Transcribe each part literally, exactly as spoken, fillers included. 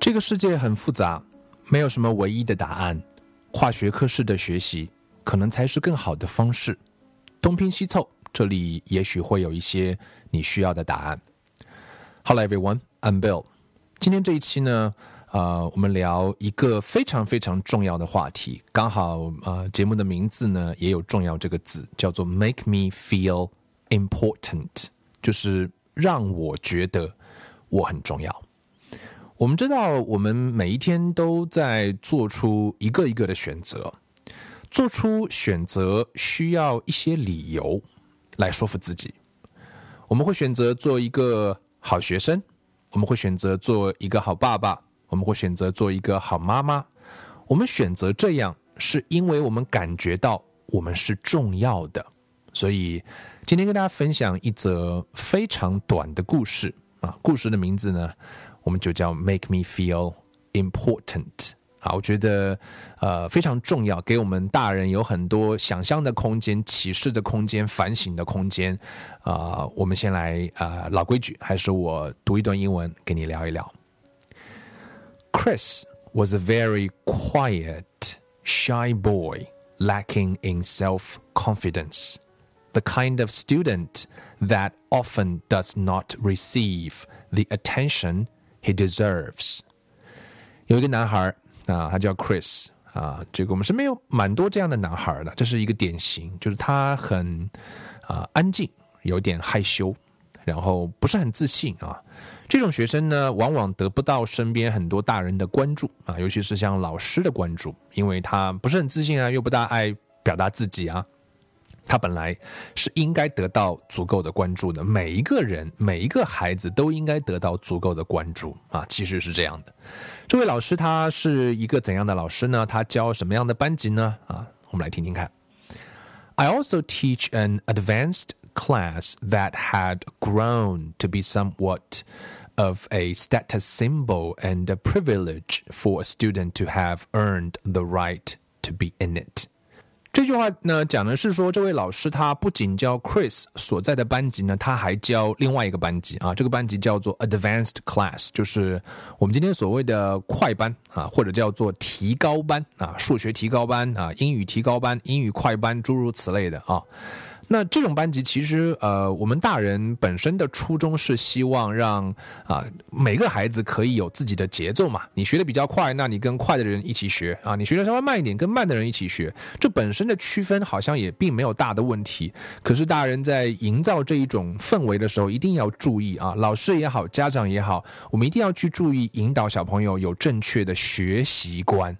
这个世界很复杂，没有什么唯一的答案，跨学科式的学习可能才是更好的方式。东拼西凑，这里也许会有一些你需要的答案。 Hello everyone, I'm Bill. 今天这一期呢呃，我们聊一个非常非常重要的话题，刚好呃，节目的名字呢也有重要这个字，叫做 Make me feel important， 就是让我觉得我很重要。我们知道我们每一天都在做出一个一个的选择，做出选择需要一些理由来说服自己。我们会选择做一个好学生，我们会选择做一个好爸爸，我们会选择做一个好妈妈。我们选择这样是因为我们感觉到我们是重要的。所以今天跟大家分享一则非常短的故事啊，故事的名字呢我们就叫 Make me feel important 啊，我觉得呃非常重要，给我们大人有很多想象的空间、启示的空间、反省的空间啊、呃、我们先来呃老规矩，还是我读一段英文给你聊一聊。Chris was a very quiet, shy boy, lacking in self-confidence, the kind of student that often does not receive the attention he deserves. 有一个男孩啊，他叫 Chris 啊，这个我们身边有蛮多这样的男孩的，这是一个典型，就是他很啊安静，有点害羞，然后不是很自信啊。这种学生呢，往往得不到身边很多大人的关注啊，尤其是像老师的关注，因为他不是很自信啊，又不大爱表达自己啊。他本来是应该得到足够的关注的，每一个人、每一个孩子都应该得到足够的关注啊，其实是这样的。这位老师他是一个怎样的老师呢？他教什么样的班级呢？啊，我们来听听看。I also teach an advanced class that had grown to be somewhat of a status symbol and a privilege for a student to have earned the right to be in it. 这句话呢，讲的是说，这位老师他不仅教 Chris 所在的班级呢，他还教另外一个班级啊，这个班级叫做 Advanced Class， 就是我们今天所谓的快班啊，或者叫做提高班啊，数学提高班啊，英语提高班、英语快班，诸如此类的啊。那这种班级其实呃，我们大人本身的初衷是希望让啊、呃、每个孩子可以有自己的节奏嘛。你学得比较快，那你跟快的人一起学啊；你学得稍微慢一点，跟慢的人一起学。这本身的区分好像也并没有大的问题。可是大人在营造这一种氛围的时候，一定要注意啊，老师也好，家长也好，我们一定要去注意引导小朋友有正确的学习观。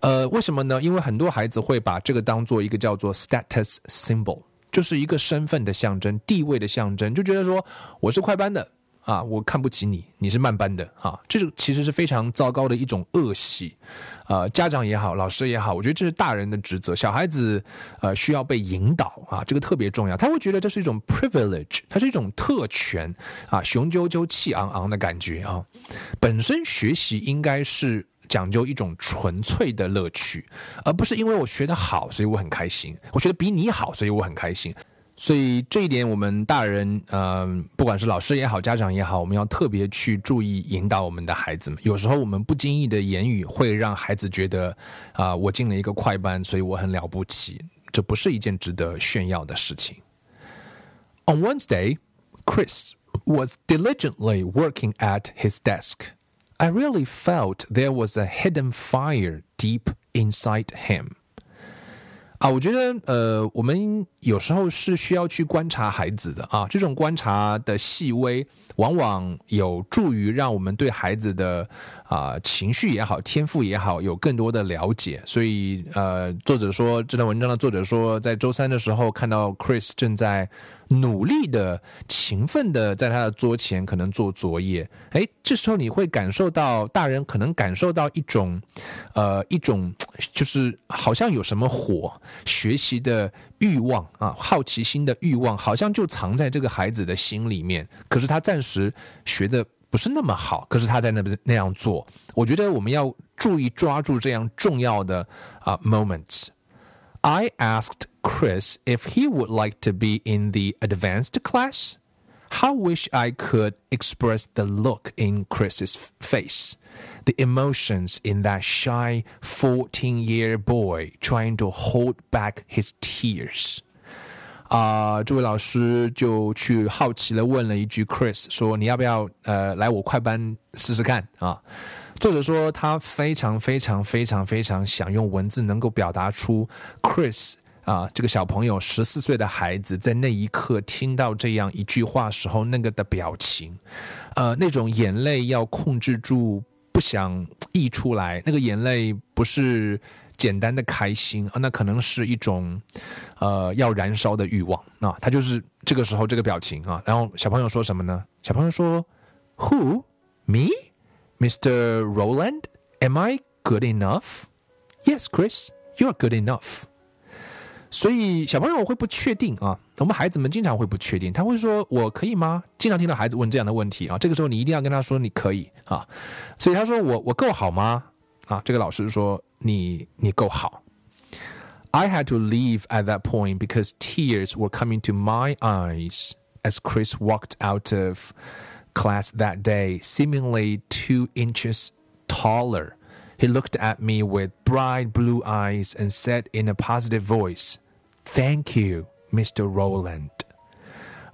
呃，为什么呢？因为很多孩子会把这个当做一个叫做 status symbol。就是一个身份的象征，地位的象征，就觉得说我是快班的啊，我看不起你，你是慢班的啊，这其实是非常糟糕的一种恶习。呃，家长也好，老师也好，我觉得这是大人的职责，小孩子呃需要被引导啊，这个特别重要。他会觉得这是一种 privilege， 它是一种特权啊，雄赳赳气昂昂的感觉啊。本身学习应该是讲究一种纯粹的乐趣，而不是因为我学得好所以我很开心，我学得比你好所以我很开心。所以这一点我们大人、呃、不管是老师也好，家长也好，我们要特别去注意引导我们的孩子们。有时候我们不经意的言语会让孩子觉得、呃、我进了一个快班所以我很了不起，这不是一件值得炫耀的事情。 On Wednesday, Chris was diligently working at his desk. I really felt there was a hidden fire deep inside him. 啊，我觉得呃，我们有时候是需要去观察孩子的啊，这种观察的细微，往往有助于让我们对孩子的啊、呃、情绪也好、天赋也好，有更多的了解。所以呃，作者说这篇文章的作者说，在周三的时候看到 Chris 正在努力的、勤奋的在他的桌前可能做作业。哎，这时候你会感受到大人可能感受到一种，呃，一种就是好像有什么火，学习的欲望啊，好奇心的欲望，好像就藏在这个孩子的心里面。可是他暂时学的不是那么好，可是他在那边那样做。我觉得我们要注意抓住这样重要的啊 moments。I asked Chris if he would like to be in the advanced class. How wish I could express the look in Chris's face, the emotions in that shy fourteen-year boy trying to hold back his tears. 啊、呃，这位老师就去好奇地问了一句 Chris 说：“你要不要呃来我快班试试看啊？”作者说他非常非常非常非常想用文字能够表达出 Chris。啊，这个小朋友十四岁的孩子在那一刻听到这样一句话时候那个的表情，呃，那种眼泪要控制住不想溢出来，那个眼泪不是简单的开心啊，那可能是一种呃要燃烧的欲望啊，他就是这个时候这个表情啊。然后小朋友说什么呢？小朋友说 Who? Me? Mister Roland? Am I good enough? Yes, Chris, you are good enough.所以小朋友会不确定啊，我们孩子们经常会不确定，他会说我可以吗？经常听到孩子问这样的问题啊，这个时候你一定要跟他说你可以啊。所以他说我我够好吗？啊，这个老师说你你够好。I had to leave at that point because tears were coming to my eyes as Chris walked out of class that day, seemingly two inches taller. He looked at me with bright blue eyes and said in a positive voice.Thank you, Mister Roland.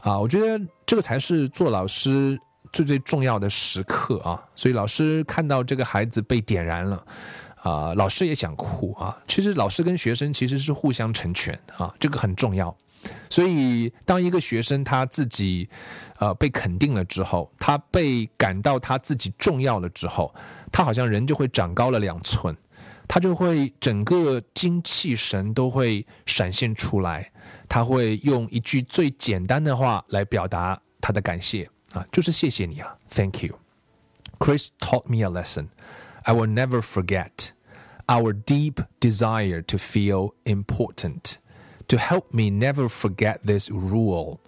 啊，我觉得这个才是做老师最最重要的时刻啊！所以老师看到这个孩子被点燃了，啊，老师也想哭啊。其实老师跟学生其实是互相成全啊，这个很重要。所以当一个学生他自己呃被肯定了之后，他被感到他自己重要了之后，他好像人就会长高了两寸。他就会整个精气神都会闪现出来，他会用一句最简单的话来表达他的感谢啊，就是谢谢你啊 ，Thank you. Chris taught me a lesson I will never forget. Our deep desire to feel important, to help me never forget this rule.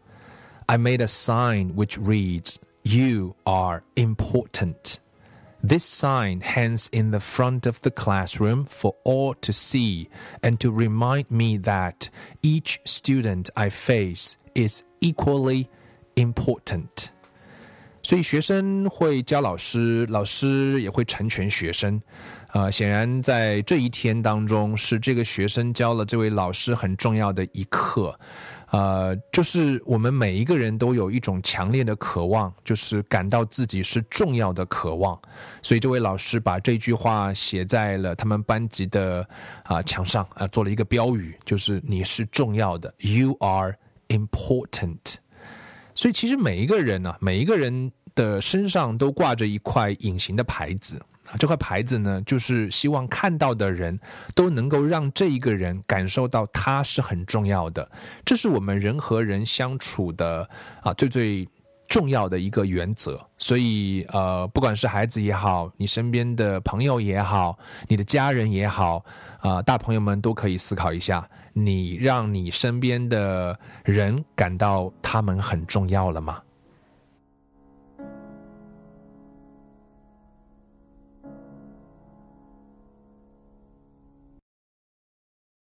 I made a sign which reads, "You are important."This sign hangs in the front of the classroom for all to see and to remind me that each student I face is equally important. 所以学生会教老师，老师也会成全学生。呃，显然在这一天当中，是这个学生教了这位老师很重要的一课。呃，就是我们每一个人都有一种强烈的渴望，就是感到自己是重要的渴望。所以这位老师把这句话写在了他们班级的啊、呃、墙上啊、呃，做了一个标语，就是你是重要的 ，You are important。所以其实每一个人呢、啊，每一个人的身上都挂着一块隐形的牌子啊，这块牌子呢，就是希望看到的人都能够让这一个人感受到他是很重要的，这是我们人和人相处的啊最最重要的一个原则。所以呃，不管是孩子也好，你身边的朋友也好，你的家人也好啊、呃，大朋友们都可以思考一下，你让你身边的人感到他们很重要了吗？